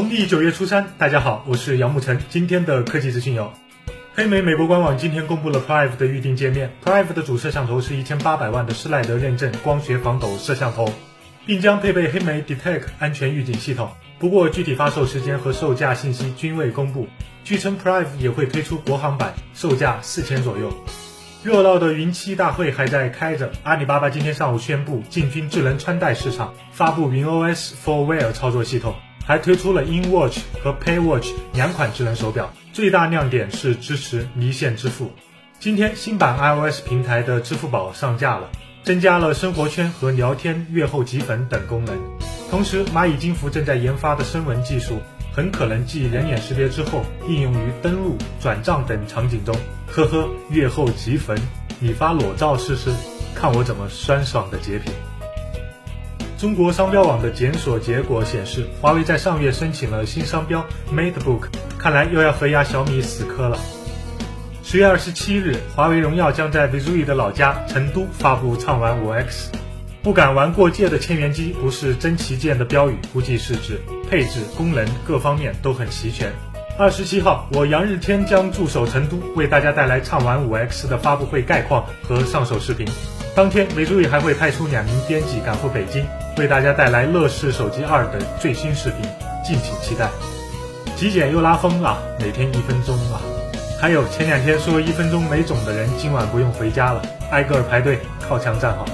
农历9月初3，大家好，我是杨沐晨。今天的科技资讯有：黑莓美国官网今天公布了 PRIVE 的预定界面 ，PRIVE 的主摄像头是1800万的施耐德认证光学防抖摄像头，并将配备黑莓 Detect 安全预警系统。不过，具体发售时间和售价信息均未公布。据称 ，PRIVE 也会推出国行版，售价4000左右。热闹的云7大会还在开着。阿里巴巴今天上午宣布进军智能穿戴市场，发布云 OS4Ware 操作系统，还推出了 InWatch 和 PayWatch 2款智能手表。最大亮点是支持离线支付。今天新版 iOS 平台的支付宝上架了，增加了生活圈和聊天、阅后即焚等功能。同时，蚂蚁金服正在研发的声纹技术，很可能继人眼识别之后应用于登录、转账等场景中。呵呵，阅后即焚，你发裸照试试，看我怎么酸爽的截屏。中国商标网的检索结果显示，华为在上月申请了新商标 MateBook， 看来又要和压小米死磕了。10月27日，华为荣耀将在 VIZUI 的老家成都发布畅玩 5X。 不敢玩过界的千元机不是真旗舰的标语，估计是指配置、功能各方面都很齐全。27号，我杨日天将驻守成都，为大家带来畅玩 5X 的发布会概况和上手视频。当天VIZUI还会派出2名编辑赶赴北京，为大家带来乐视手机2的最新视频，敬请期待。极简又拉风了，每天1分钟啊！还有前2天说1分钟没种的人，今晚不用回家了，挨个排队靠墙站好。